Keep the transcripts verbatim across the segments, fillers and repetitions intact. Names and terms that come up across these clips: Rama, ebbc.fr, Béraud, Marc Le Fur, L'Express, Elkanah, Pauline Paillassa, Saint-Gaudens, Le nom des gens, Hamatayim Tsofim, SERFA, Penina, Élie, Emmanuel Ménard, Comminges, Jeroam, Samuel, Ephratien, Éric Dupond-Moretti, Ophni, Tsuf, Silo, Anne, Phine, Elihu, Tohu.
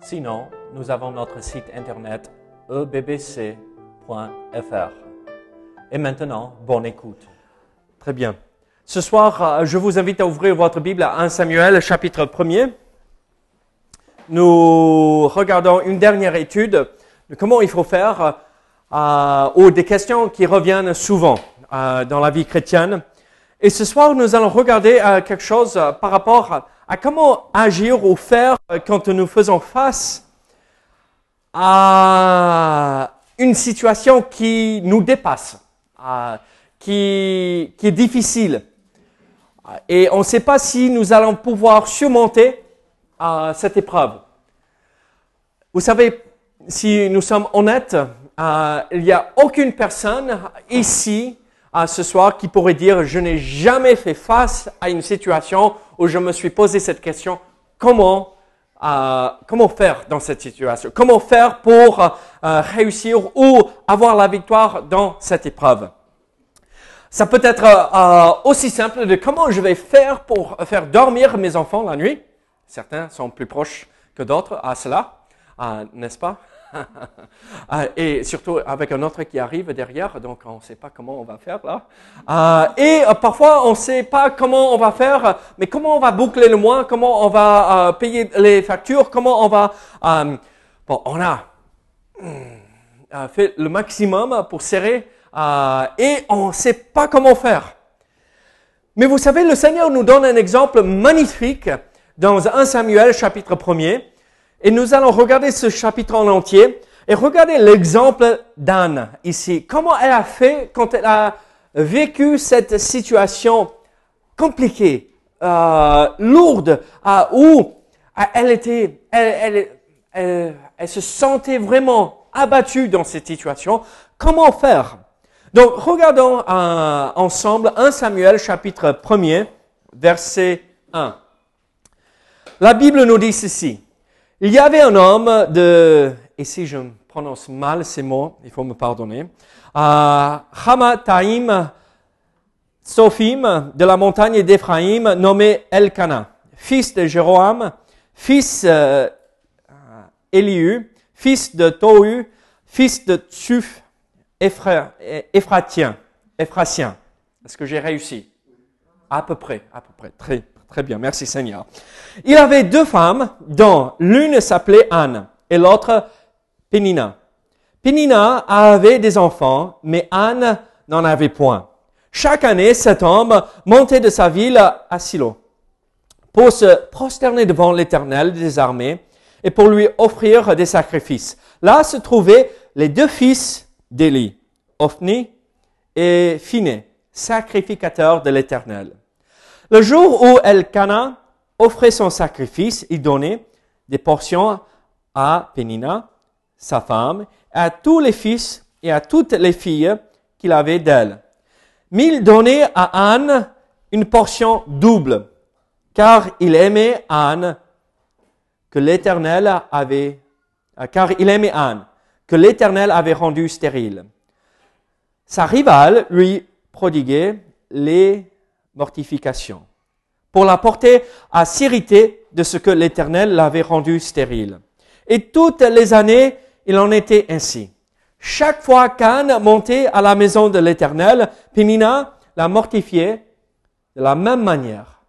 Sinon, nous avons notre site internet e b b c point f r. Et maintenant, bonne écoute. Très bien. Ce soir, je vous invite à ouvrir votre Bible à Premier Samuel, chapitre premier. Nous regardons une dernière étude de comment il faut faire euh, ou des questions qui reviennent souvent euh, dans la vie chrétienne. Et ce soir, nous allons regarder euh, quelque chose euh, par rapport à, à comment agir ou faire euh, quand nous faisons face à une situation qui nous dépasse, euh, qui, qui est difficile. Et on ne sait pas si nous allons pouvoir surmonter euh, cette épreuve. Vous savez, si nous sommes honnêtes, euh, il n'y a aucune personne ici euh, ce soir qui pourrait dire « je n'ai jamais fait face à une situation où je me suis posé cette question, comment, euh, comment faire dans cette situation? Comment faire pour euh, réussir ou avoir la victoire dans cette épreuve ?» Ça peut être euh, aussi simple de comment je vais faire pour faire dormir mes enfants la nuit. Certains sont plus proches que d'autres à cela, euh, n'est-ce pas? Et surtout avec un autre qui arrive derrière, donc on ne sait pas comment on va faire là. Euh, et euh, parfois on ne sait pas comment on va faire, mais comment on va boucler le mois, comment on va euh, payer les factures, comment on va... Euh, bon, on a euh, fait le maximum pour serrer euh, et on ne sait pas comment faire. Mais vous savez, le Seigneur nous donne un exemple magnifique dans Premier Samuel chapitre premier. Et nous allons regarder ce chapitre en entier et regarder l'exemple d'Anne ici. Comment elle a fait quand elle a vécu cette situation compliquée, euh, lourde, euh, où elle était, elle, elle, elle, elle se sentait vraiment abattue dans cette situation. Comment faire? Donc, regardons euh, ensemble Premier Samuel chapitre premier, verset un. La Bible nous dit ceci. Il y avait un homme de, et si je prononce mal ces mots, il faut me pardonner, à Hamatayim Tsofim de la montagne d'Éphraïm, nommé Elkanah, fils de Jeroam, fils euh, Elihu, fils de Tohu, fils de Tsuf, Ephra, Ephratien, Ephratien. Est-ce que j'ai réussi? À peu près, à peu près, très Très bien, merci Seigneur. Il avait deux femmes, dont l'une s'appelait Anne et l'autre Penina. Penina avait des enfants, mais Anne n'en avait point. Chaque année, cet homme montait de sa ville à Silo pour se prosterner devant l'Éternel des armées et pour lui offrir des sacrifices. Là se trouvaient les deux fils d'Élie, Ophni et Phine, sacrificateurs de l'Éternel. Le jour où Elkanah offrait son sacrifice, il donnait des portions à Penina, sa femme, à tous les fils et à toutes les filles qu'il avait d'elle. Mais il donnait à Anne une portion double, car il aimait Anne que l'Éternel avait, car il aimait Anne que l'Éternel avait rendue stérile. Sa rivale lui prodiguait les mortification, pour la porter à s'irriter de ce que l'Éternel l'avait rendue stérile. Et toutes les années, il en était ainsi. Chaque fois qu'Anne montait à la maison de l'Éternel, Penina la mortifiait de la même manière.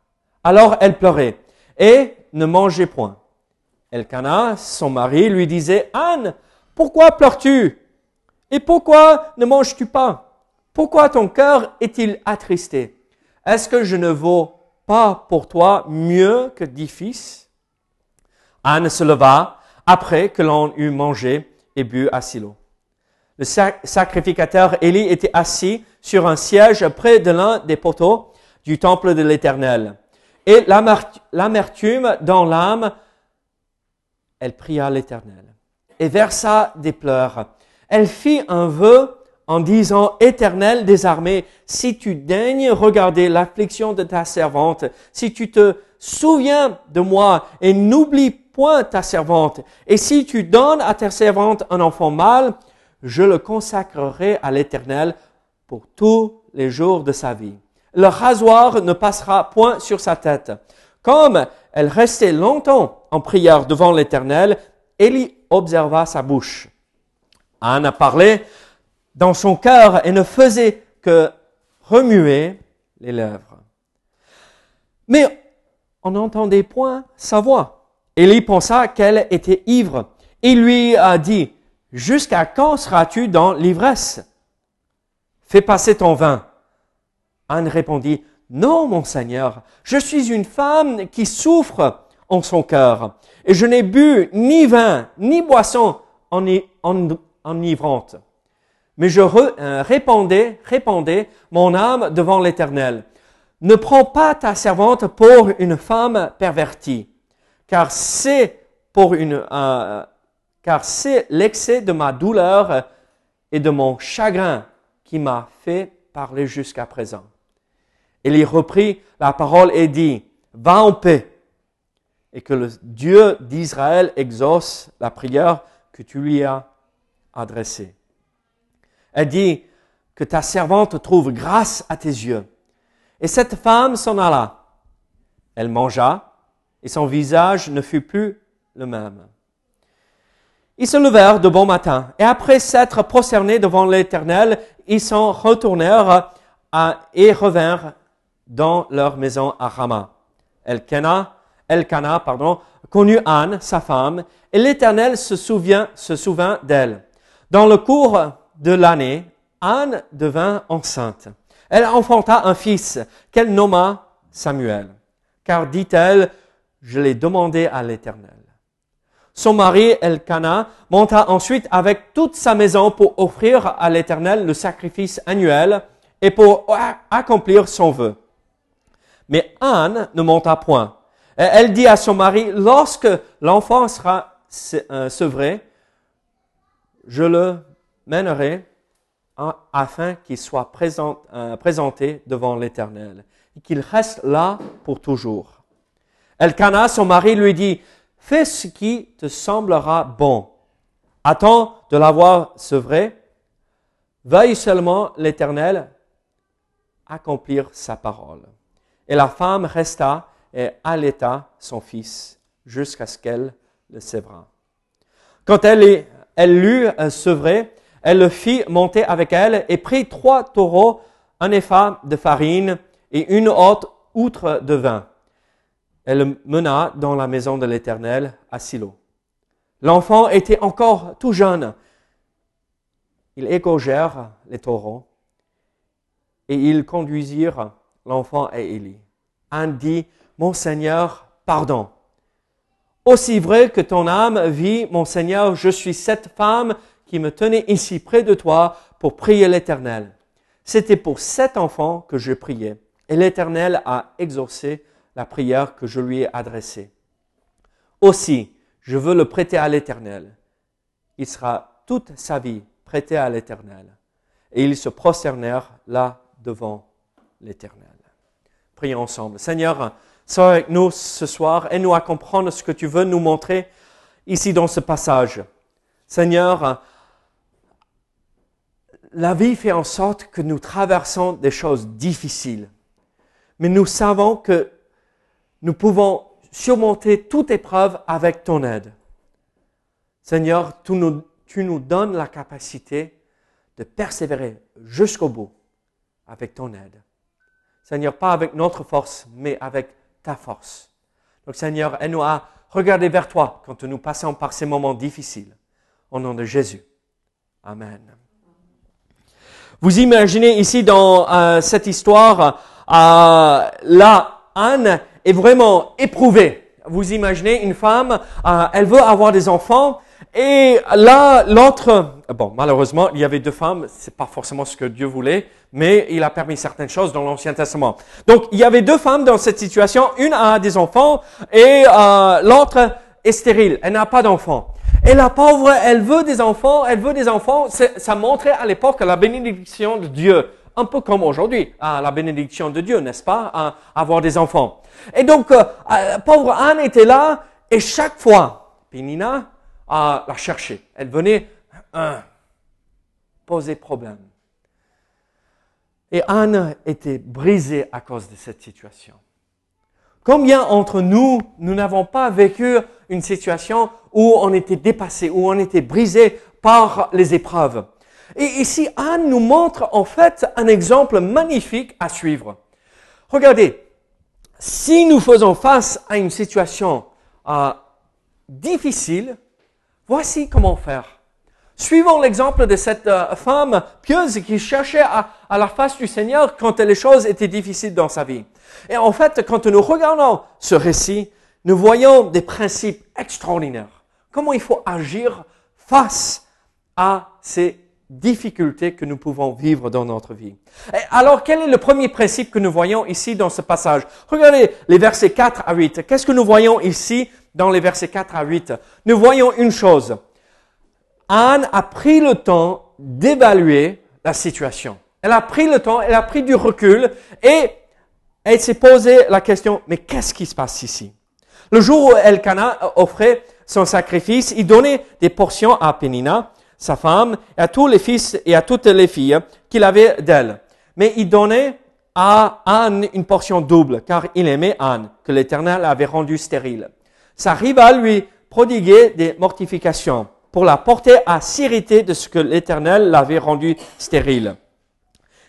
Alors elle pleurait et ne mangeait point. Elkanah, son mari, lui disait, « Anne, pourquoi pleures-tu? Et pourquoi ne manges-tu pas? Pourquoi ton cœur est-il attristé? Est-ce que je ne vaux pas pour toi mieux que dix fils? » Anne se leva après que l'on eut mangé et bu à Silo. Le sac- sacrificateur Élie était assis sur un siège près de l'un des poteaux du temple de l'Éternel. Et l'amert- l'amertume dans l'âme elle pria l'Éternel et versa des pleurs. Elle fit un vœu en disant, « Éternel des armées, si tu daignes regarder l'affliction de ta servante, si tu te souviens de moi et n'oublie point ta servante, et si tu donnes à ta servante un enfant mâle, je le consacrerai à l'Éternel pour tous les jours de sa vie. Le rasoir ne passera point sur sa tête. » Comme elle restait longtemps en prière devant l'Éternel, Élie observa sa bouche. Anne a parlé dans son cœur et ne faisait que remuer les lèvres. Mais on n'entendait point sa voix. Élie pensa qu'elle était ivre. Il lui a dit, « Jusqu'à quand seras-tu dans l'ivresse? Fais passer ton vin. » Anne répondit, « Non, mon Seigneur, je suis une femme qui souffre en son cœur, et je n'ai bu ni vin, ni boisson enivrante. Mais je re, euh, répandais, répandais mon âme devant l'Éternel. Ne prends pas ta servante pour une femme pervertie, car c'est pour une, euh, car c'est l'excès de ma douleur et de mon chagrin qui m'a fait parler jusqu'à présent. » Élie reprit la parole et dit, « Va en paix, et que le Dieu d'Israël exauce la prière que tu lui as adressée. » Elle dit, « Que ta servante trouve grâce à tes yeux. » Et cette femme s'en alla. Elle mangea, et son visage ne fut plus le même. Ils se levèrent de bon matin, et après s'être prosternés devant l'Éternel, ils s'en retournèrent à, et revinrent dans leur maison à Rama. Elkanah, Elkanah pardon, connut Anne, sa femme, et l'Éternel se souvient, se souvint d'elle. Dans le cours de l'année, Anne devint enceinte. Elle enfanta un fils qu'elle nomma Samuel, car dit-elle, « Je l'ai demandé à l'Éternel. » Son mari Elkanah monta ensuite avec toute sa maison pour offrir à l'Éternel le sacrifice annuel et pour accomplir son vœu. Mais Anne ne monta point. Elle dit à son mari, « Lorsque l'enfant sera sevré, je le mènerai afin qu'il soit présent, euh, présenté devant l'Éternel et qu'il reste là pour toujours. » Elkanah, son mari, lui dit, « Fais ce qui te semblera bon. Attends de l'avoir sevré. Veuille seulement l'Éternel accomplir sa parole. » Et la femme resta et allaita son fils jusqu'à ce qu'elle le sèvra. Quand elle, elle l'eut sevré, elle le fit monter avec elle et prit trois taureaux, un épha de farine et une autre outre de vin. Elle le mena dans la maison de l'Éternel à Silo. L'enfant était encore tout jeune. Ils égorgèrent les taureaux et ils conduisirent l'enfant à Élie. Anne dit, « Mon Seigneur, pardon. Aussi vrai que ton âme vit, mon Seigneur, je suis cette femme qui me tenait ici près de toi pour prier l'Éternel. C'était pour cet enfant que je priais, et l'Éternel a exaucé la prière que je lui ai adressée. Aussi, je veux le prêter à l'Éternel. Il sera toute sa vie prêté à l'Éternel. » Et ils se prosternèrent là devant l'Éternel. Prions ensemble. Seigneur, sois avec nous ce soir, aide-nous à comprendre ce que tu veux nous montrer ici dans ce passage. Seigneur, la vie fait en sorte que nous traversons des choses difficiles, mais nous savons que nous pouvons surmonter toute épreuve avec ton aide. Seigneur, tu nous, tu nous donnes la capacité de persévérer jusqu'au bout avec ton aide. Seigneur, pas avec notre force, mais avec ta force. Donc Seigneur, aide-nous à regarder vers toi quand nous passons par ces moments difficiles. Au nom de Jésus. Amen. Vous imaginez ici dans euh, cette histoire, euh, là, Anne est vraiment éprouvée. Vous imaginez une femme, euh, elle veut avoir des enfants, et là, l'autre, bon, malheureusement, il y avait deux femmes, c'est pas forcément ce que Dieu voulait, mais il a permis certaines choses dans l'Ancien Testament. Donc, il y avait deux femmes dans cette situation, une a des enfants, et euh, l'autre, est stérile, elle n'a pas d'enfants. Et la pauvre, elle veut des enfants, elle veut des enfants. C'est, ça montrait à l'époque la bénédiction de Dieu, un peu comme aujourd'hui, hein, la bénédiction de Dieu, n'est-ce pas, hein, avoir des enfants. Et donc, euh, la pauvre Anne était là, et chaque fois, Penina euh, la cherchait. Elle venait euh, poser problème. Et Anne était brisée à cause de cette situation. Combien entre nous, nous n'avons pas vécu une situation où on était dépassé, où on était brisé par les épreuves. Et ici, Anne nous montre en fait un exemple magnifique à suivre. Regardez, si nous faisons face à une situation euh, difficile, voici comment faire. Suivons l'exemple de cette euh, femme pieuse qui cherchait à, à la face du Seigneur quand les choses étaient difficiles dans sa vie. Et en fait, quand nous regardons ce récit, nous voyons des principes extraordinaires. Comment il faut agir face à ces difficultés que nous pouvons vivre dans notre vie. Et alors, quel est le premier principe que nous voyons ici dans ce passage? Regardez les versets quatre à huit. Qu'est-ce que nous voyons ici dans les versets quatre à huit? Nous voyons une chose. Anne a pris le temps d'évaluer la situation. Elle a pris le temps, elle a pris du recul et elle s'est posé la question, mais qu'est-ce qui se passe ici? Le jour où Elkanah offrait son sacrifice, il donnait des portions à Penina, sa femme, et à tous les fils et à toutes les filles qu'il avait d'elle. Mais il donnait à Anne une portion double, car il aimait Anne, que l'Éternel avait rendue stérile. Sa rivale lui prodiguait des mortifications pour la porter à s'irriter de ce que l'Éternel l'avait rendue stérile.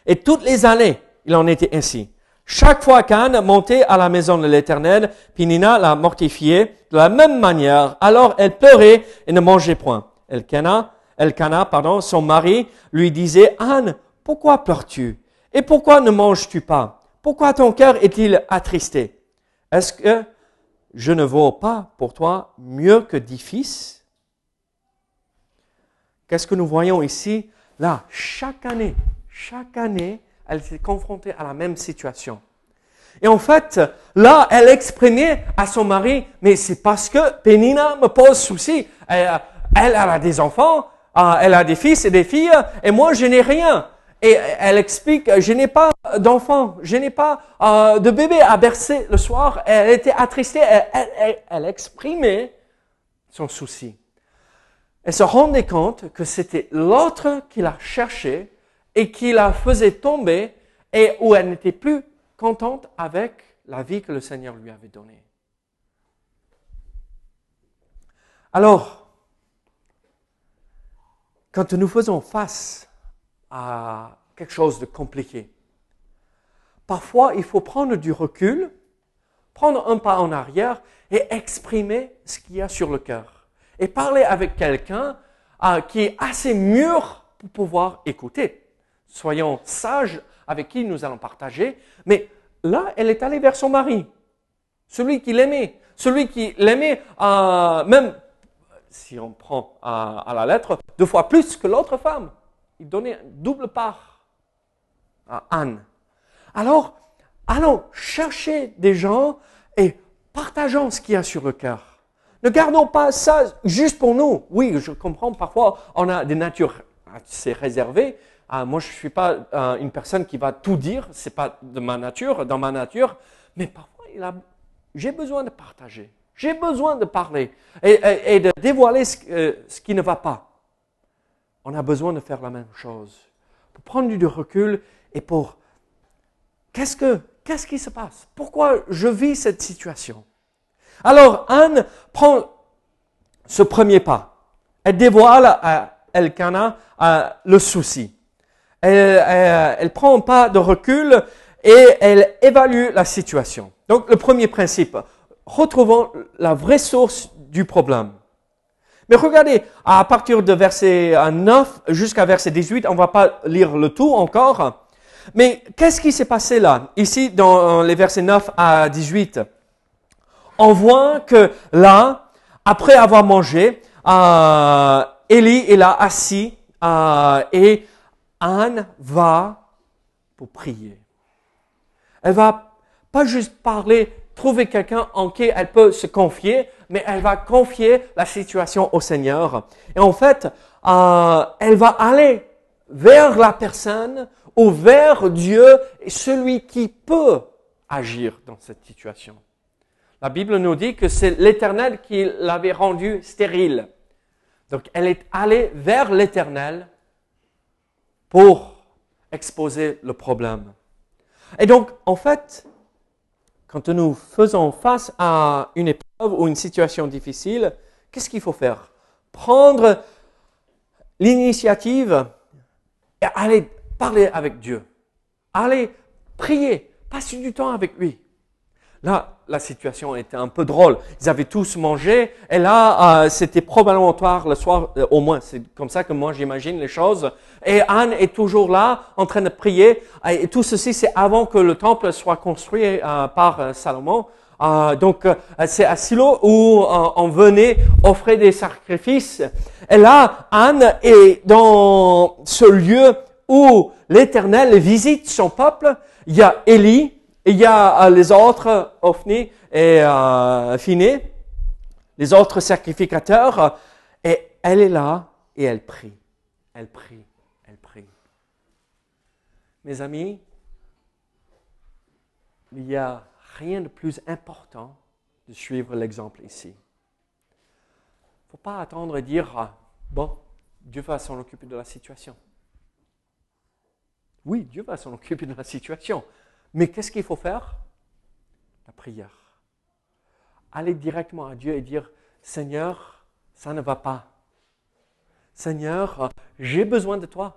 Et toutes les années, il en était ainsi. Chaque fois qu'Anne montait à la maison de l'Éternel, Penina la mortifiait de la même manière. Alors elle pleurait et ne mangeait point. Elkanah, Elkanah, pardon, son mari, lui disait, « Anne, pourquoi pleures-tu? Et pourquoi ne manges-tu pas? Pourquoi ton cœur est-il attristé? Est-ce que je ne vaux pas pour toi mieux que dix fils? » Qu'est-ce que nous voyons ici? Là, chaque année, chaque année, elle s'est confrontée à la même situation. Et en fait, là, elle exprimait à son mari, mais c'est parce que Penina me pose souci. Elle, elle a des enfants, elle a des fils et des filles, et moi, je n'ai rien. Et elle explique, je n'ai pas d'enfant, je n'ai pas euh, de bébé à bercer le soir. Elle était attristée, elle, elle, elle, elle exprimait son souci. Elle se rendait compte que c'était l'autre qui la cherchait et qui la faisait tomber et où elle n'était plus contente avec la vie que le Seigneur lui avait donnée. Alors, quand nous faisons face à quelque chose de compliqué, parfois il faut prendre du recul, prendre un pas en arrière et exprimer ce qu'il y a sur le cœur. Et parler avec quelqu'un euh, qui est assez mûr pour pouvoir écouter. Soyons sages avec qui nous allons partager. Mais là, elle est allée vers son mari, celui qui l'aimait, celui qui l'aimait euh, même, si on prend euh, à la lettre, deux fois plus que l'autre femme. Il donnait une double part à Anne. Alors, allons chercher des gens et partageons ce qu'il y a sur le cœur. Ne gardons pas ça juste pour nous. Oui, je comprends, parfois, on a des natures assez réservées. Euh, moi, je ne suis pas euh, une personne qui va tout dire. Ce n'est pas de ma nature, dans ma nature. Mais parfois, il a, j'ai besoin de partager. J'ai besoin de parler et, et, et de dévoiler ce, euh, ce qui ne va pas. On a besoin de faire la même chose. Pour prendre du recul et pour... Qu'est-ce que, qu'est-ce qui se passe? Pourquoi je vis cette situation? Alors, Anne prend ce premier pas. Elle dévoile à Elkanah le souci. Elle, elle, elle prend un pas de recul et elle évalue la situation. Donc, le premier principe, retrouvons la vraie source du problème. Mais regardez, à partir de verset neuf jusqu'à verset dix-huit, on ne va pas lire le tout encore. Mais qu'est-ce qui s'est passé là, ici, dans les versets neuf à dix-huit? On voit que là, après avoir mangé, euh, Élie est là assis euh, et Anne va pour prier. Elle va pas juste parler trouver quelqu'un en qui elle peut se confier, mais elle va confier la situation au Seigneur. Et en fait, euh, elle va aller vers la personne ou vers Dieu, celui qui peut agir dans cette situation. La Bible nous dit que c'est l'Éternel qui l'avait rendue stérile. Donc, elle est allée vers l'Éternel pour exposer le problème. Et donc, en fait, quand nous faisons face à une épreuve ou une situation difficile, qu'est-ce qu'il faut faire? Prendre l'initiative et aller parler avec Dieu. Aller prier, passer du temps avec lui. Là, la situation était un peu drôle. Ils avaient tous mangé et là, euh, c'était probablement tard le soir, euh, au moins. C'est comme ça que moi, j'imagine les choses. Et Anne est toujours là, en train de prier. Et tout ceci, c'est avant que le temple soit construit euh, par euh, Salomon. Euh, donc, euh, c'est à Silo où euh, on venait offrir des sacrifices. Et là, Anne est dans ce lieu où l'Éternel visite son peuple. Il y a Élie. Il y a euh, les autres, Ophni et euh, Phine, les autres sacrificateurs, et elle est là et elle prie, elle prie, elle prie. Mes amis, il n'y a rien de plus important de suivre l'exemple ici. Il ne faut pas attendre et dire, ah, bon, Dieu va s'en occuper de la situation. Oui, Dieu va s'en occuper de la situation. Mais qu'est-ce qu'il faut faire? La prière. Aller directement à Dieu et dire, Seigneur, ça ne va pas. Seigneur, j'ai besoin de toi.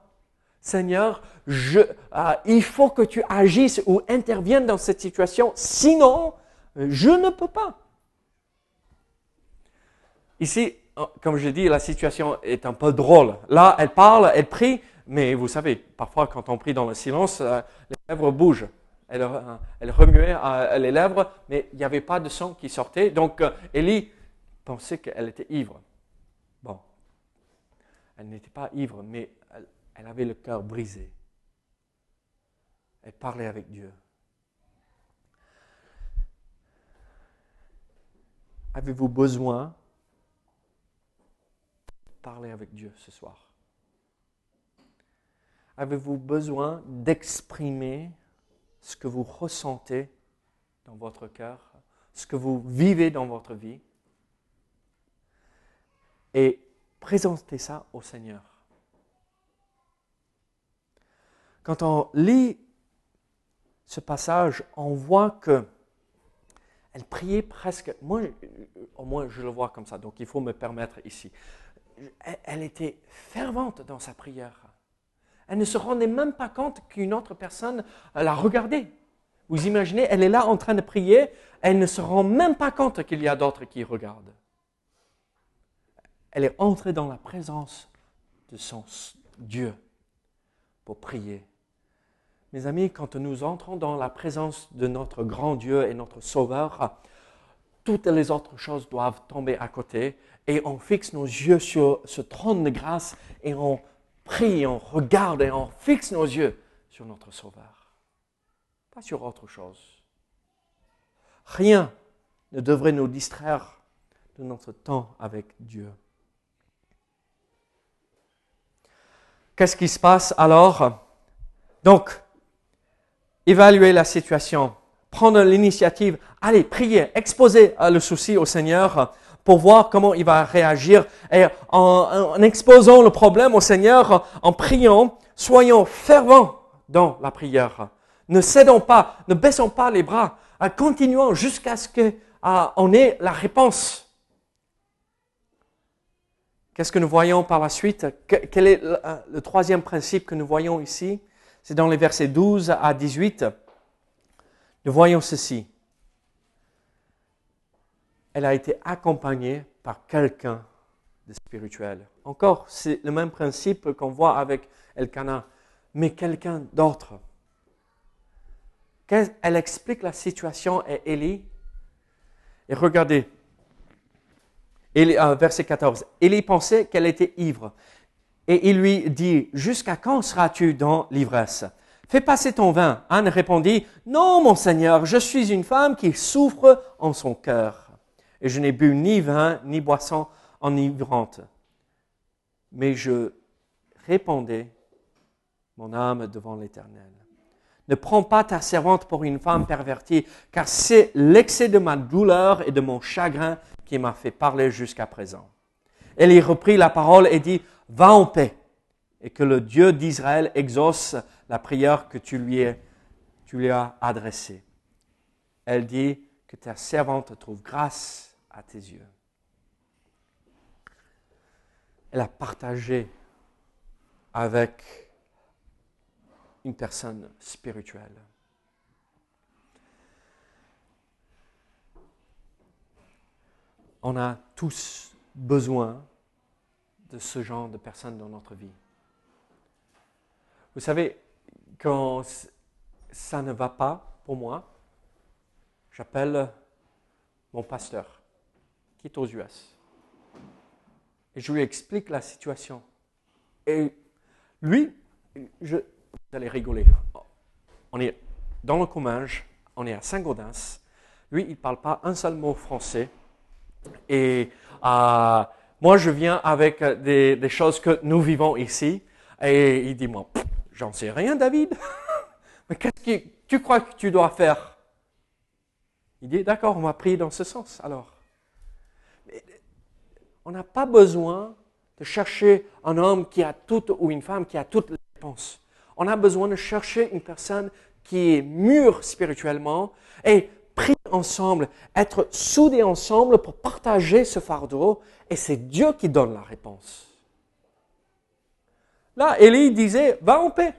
Seigneur, je, euh, il faut que tu agisses ou interviennes dans cette situation, sinon, je ne peux pas. Ici, comme je dis, la situation est un peu drôle. Là, elle parle, elle prie, mais vous savez, parfois quand on prie dans le silence, euh, les lèvres bougent. Elle, elle remuait euh, les lèvres, mais il n'y avait pas de sang qui sortait. Donc, euh, Élie pensait qu'elle était ivre. Bon, elle n'était pas ivre, mais elle, elle avait le cœur brisé. Elle parlait avec Dieu. Avez-vous besoin de parler avec Dieu ce soir? Avez-vous besoin d'exprimer ce que vous ressentez dans votre cœur, ce que vous vivez dans votre vie, et présentez ça au Seigneur. Quand on lit ce passage, on voit que elle priait presque, moi, au moins je le vois comme ça, donc il faut me permettre ici. Elle était fervente dans sa prière. Elle ne se rendait même pas compte qu'une autre personne la regardait. Vous imaginez, elle est là en train de prier, elle ne se rend même pas compte qu'il y a d'autres qui regardent. Elle est entrée dans la présence de son Dieu pour prier. Mes amis, quand nous entrons dans la présence de notre grand Dieu et notre Sauveur, toutes les autres choses doivent tomber à côté et on fixe nos yeux sur ce trône de grâce et on prie, on regarde et on fixe nos yeux sur notre Sauveur. Pas sur autre chose. Rien ne devrait nous distraire de notre temps avec Dieu. Qu'est-ce qui se passe alors? Donc, évaluer la situation, prendre l'initiative, aller prier, exposer le souci au Seigneur, pour voir comment il va réagir. Et en, en exposant le problème au Seigneur, en priant, soyons fervents dans la prière. Ne cédons pas, ne baissons pas les bras, continuons jusqu'à ce qu'on ait la réponse. Qu'est-ce que nous voyons par la suite? Quel est le, le troisième principe que nous voyons ici? C'est dans les versets douze à dix-huit. Nous voyons ceci. Elle a été accompagnée par quelqu'un de spirituel. Encore, c'est le même principe qu'on voit avec Elkanah, mais quelqu'un d'autre. Elle explique la situation à Élie. Et regardez, verset quatorze. Élie pensait qu'elle était ivre. Et il lui dit, « Jusqu'à quand seras-tu dans l'ivresse ? fais passer ton vin. Anne répondit, non, mon Seigneur, je suis une femme qui souffre en son cœur. Et je n'ai bu ni vin, ni boisson enivrante. Mais je répandais mon âme devant l'Éternel. Ne prends pas ta servante pour une femme pervertie, car c'est l'excès de ma douleur et de mon chagrin qui m'a fait parler jusqu'à présent. Élie reprit la parole et dit, va en paix, et que le Dieu d'Israël exauce la prière que tu lui, es, tu lui as adressée. Elle dit, que ta servante trouve grâce à tes yeux. Elle a partagé avec une personne spirituelle. On a tous besoin de ce genre de personnes dans notre vie. Vous savez, quand ça ne va pas pour moi, j'appelle mon pasteur qui est aux U S et je lui explique la situation. Et lui, je... vous allez rigoler. On est dans le Comminges, on est à Saint-Gaudens. Lui, il ne parle pas un seul mot français. Et euh, moi, je viens avec des, des choses que nous vivons ici. Et il dit, moi, j'en sais rien, David. Mais qu'est-ce que tu crois que tu dois faire? Il dit, d'accord, on va prier dans ce sens, alors. Mais on n'a pas besoin de chercher un homme qui a tout ou une femme qui a toutes les réponses. On a besoin de chercher une personne qui est mûre spirituellement et prier ensemble, être soudés ensemble pour partager ce fardeau. Et c'est Dieu qui donne la réponse. Là, Élie disait, va en paix,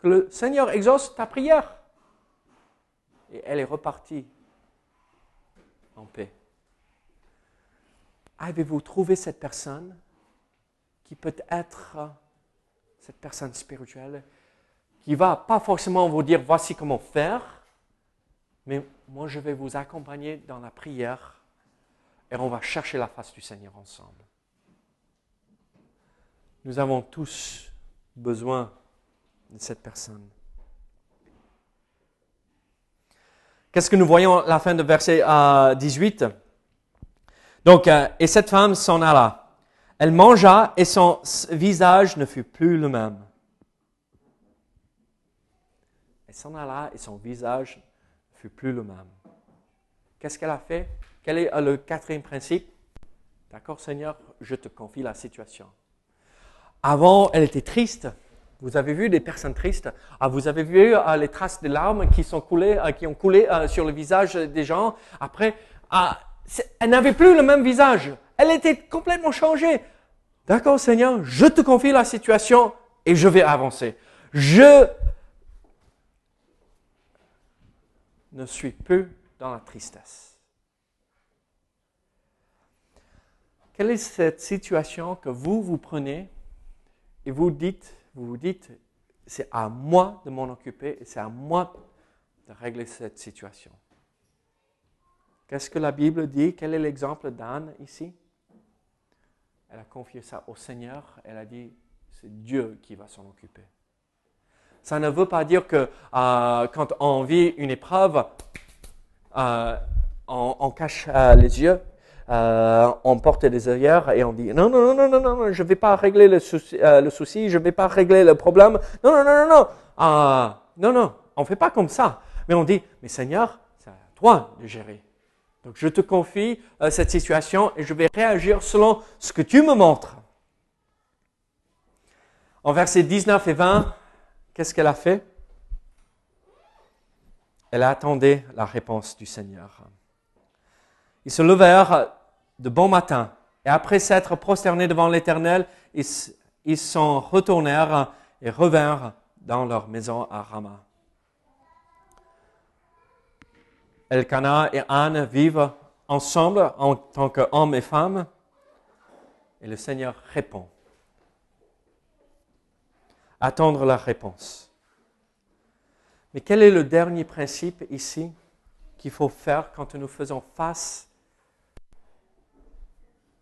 que le Seigneur exauce ta prière. Et elle est repartie en paix. Avez-vous trouvé cette personne qui peut être... cette personne spirituelle qui ne va pas forcément vous dire voici comment faire, mais moi je vais vous accompagner dans la prière et on va chercher la face du Seigneur ensemble. Nous avons tous besoin de cette personne. Qu'est-ce que nous voyons à la fin de verset euh, dix-huit? Donc, euh, et cette femme s'en alla. Elle mangea et son visage ne fut plus le même. Elle s'en alla et son visage ne fut plus le même. Qu'est-ce qu'elle a fait? Quel est le quatrième principe? D'accord, Seigneur, je te confie la situation. Avant, elle était triste. Vous avez vu des personnes tristes. Vous avez vu les traces de larmes qui sont coulées, qui ont coulé sur le visage des gens. Après, elle n'avait plus le même visage. Elle était complètement changée. D'accord, Seigneur, je te confie la situation et je vais avancer. Je ne suis plus dans la tristesse. Quelle est cette situation que vous vous prenez et vous dites, vous vous dites, c'est à moi de m'en occuper et c'est à moi de régler cette situation. Qu'est-ce que la Bible dit? Quel est l'exemple d'Anne ici? Elle a confié ça au Seigneur. Elle a dit, c'est Dieu qui va s'en occuper. Ça ne veut pas dire que euh, quand on vit une épreuve, euh, on, on cache euh, les yeux, euh, on porte des œillères et on dit, non, non, non, non, non, non, je ne vais pas régler le souci, euh, le souci je ne vais pas régler le problème. Non, non, non, non, non, euh, non, non, on ne fait pas comme ça. Mais on dit, mais Seigneur, c'est à toi de gérer. Donc, je te confie euh, cette situation et je vais réagir selon ce que tu me montres. En versets dix-neuf et vingt, qu'est-ce qu'elle a fait? Elle attendait la réponse du Seigneur. Ils se levèrent de bon matin et après s'être prosternés devant l'Éternel, ils, ils s'en retournèrent et revinrent dans leur maison à Rama. Elkanah et Anne vivent ensemble en tant qu'hommes et femmes. Et le Seigneur répond. Attendre la réponse. Mais quel est le dernier principe ici qu'il faut faire quand nous faisons face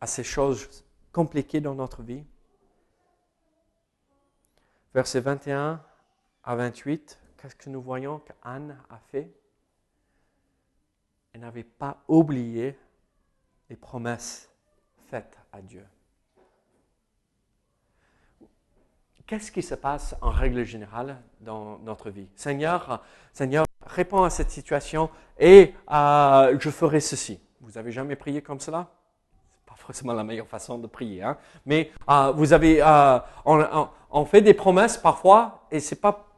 à ces choses compliquées dans notre vie? Versets vingt et un à vingt-huit, qu'est-ce que nous voyons qu'Anne a fait? Elle n'avait pas oublié les promesses faites à Dieu. Qu'est-ce qui se passe en règle générale dans notre vie? Seigneur, Seigneur, réponds à cette situation et euh, je ferai ceci. Vous n'avez jamais prié comme cela? Ce n'est pas forcément la meilleure façon de prier. Hein? Mais euh, vous avez, euh, on, on fait des promesses parfois et ce n'est pas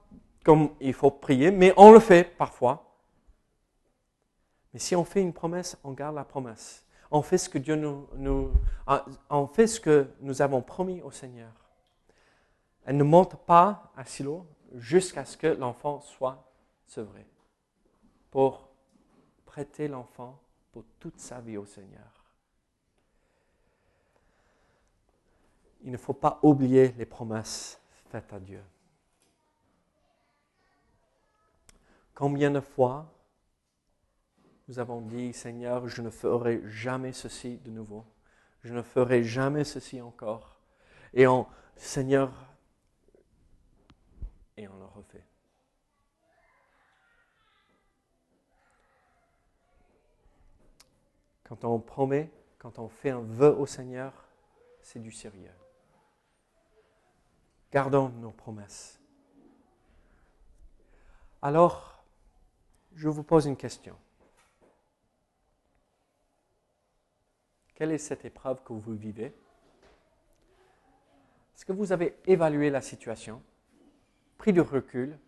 comme il faut prier, mais on le fait parfois. Mais si on fait une promesse, on garde la promesse. On fait ce que Dieu nous, nous on fait ce que nous avons promis au Seigneur. Elle ne monte pas à Silo jusqu'à ce que l'enfant soit sevré, pour prêter l'enfant pour toute sa vie au Seigneur. Il ne faut pas oublier les promesses faites à Dieu. Combien de fois nous avons dit, Seigneur, je ne ferai jamais ceci de nouveau. Je ne ferai jamais ceci encore. Et on, Seigneur, et on le refait. Quand on promet, quand on fait un vœu au Seigneur, c'est du sérieux. Gardons nos promesses. Alors, je vous pose une question. Quelle est cette épreuve que vous vivez? Est-ce que vous avez évalué la situation, pris du recul,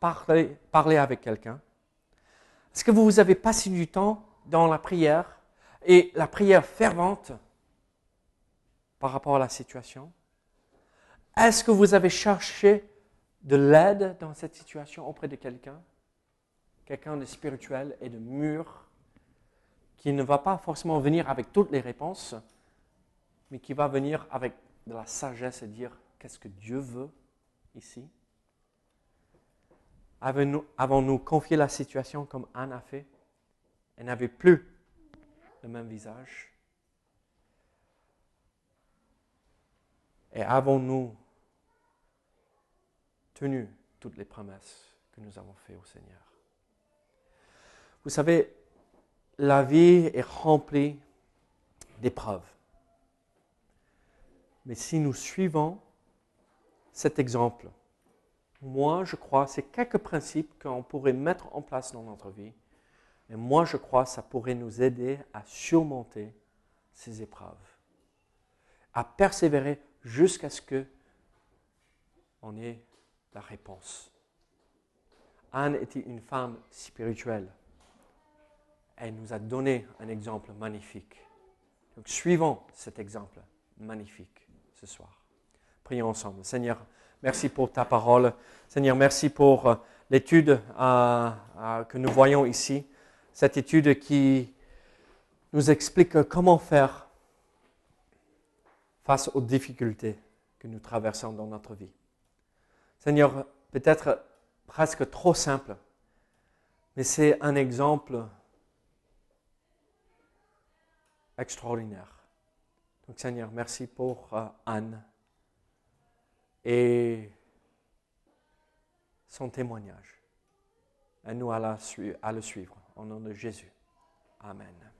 parlé, parlé avec quelqu'un? Est-ce que vous avez passé du temps dans la prière et la prière fervente par rapport à la situation? Est-ce que vous avez cherché de l'aide dans cette situation auprès de quelqu'un? Quelqu'un de spirituel et de mûr, qui ne va pas forcément venir avec toutes les réponses, mais qui va venir avec de la sagesse et dire qu'est-ce que Dieu veut ici. Avons-nous, avons-nous confié la situation comme Anne a fait? Elle n'avait plus le même visage. Et avons-nous tenu toutes les promesses que nous avons faites au Seigneur? Vous savez, la vie est remplie d'épreuves. Mais si nous suivons cet exemple, moi je crois que c'est quelques principes qu'on pourrait mettre en place dans notre vie. Et moi je crois que ça pourrait nous aider à surmonter ces épreuves, à persévérer jusqu'à ce que on ait la réponse. Anne était une femme spirituelle. Elle nous a donné un exemple magnifique. Donc, suivons cet exemple magnifique ce soir. Prions ensemble. Seigneur, merci pour ta parole. Seigneur, merci pour l'étude euh, euh, que nous voyons ici. Cette étude qui nous explique comment faire face aux difficultés que nous traversons dans notre vie. Seigneur, peut-être presque trop simple, mais c'est un exemple extraordinaire. Donc Seigneur, merci pour euh, Anne et son témoignage. Aide-nous à, à le suivre. Au nom de Jésus. Amen.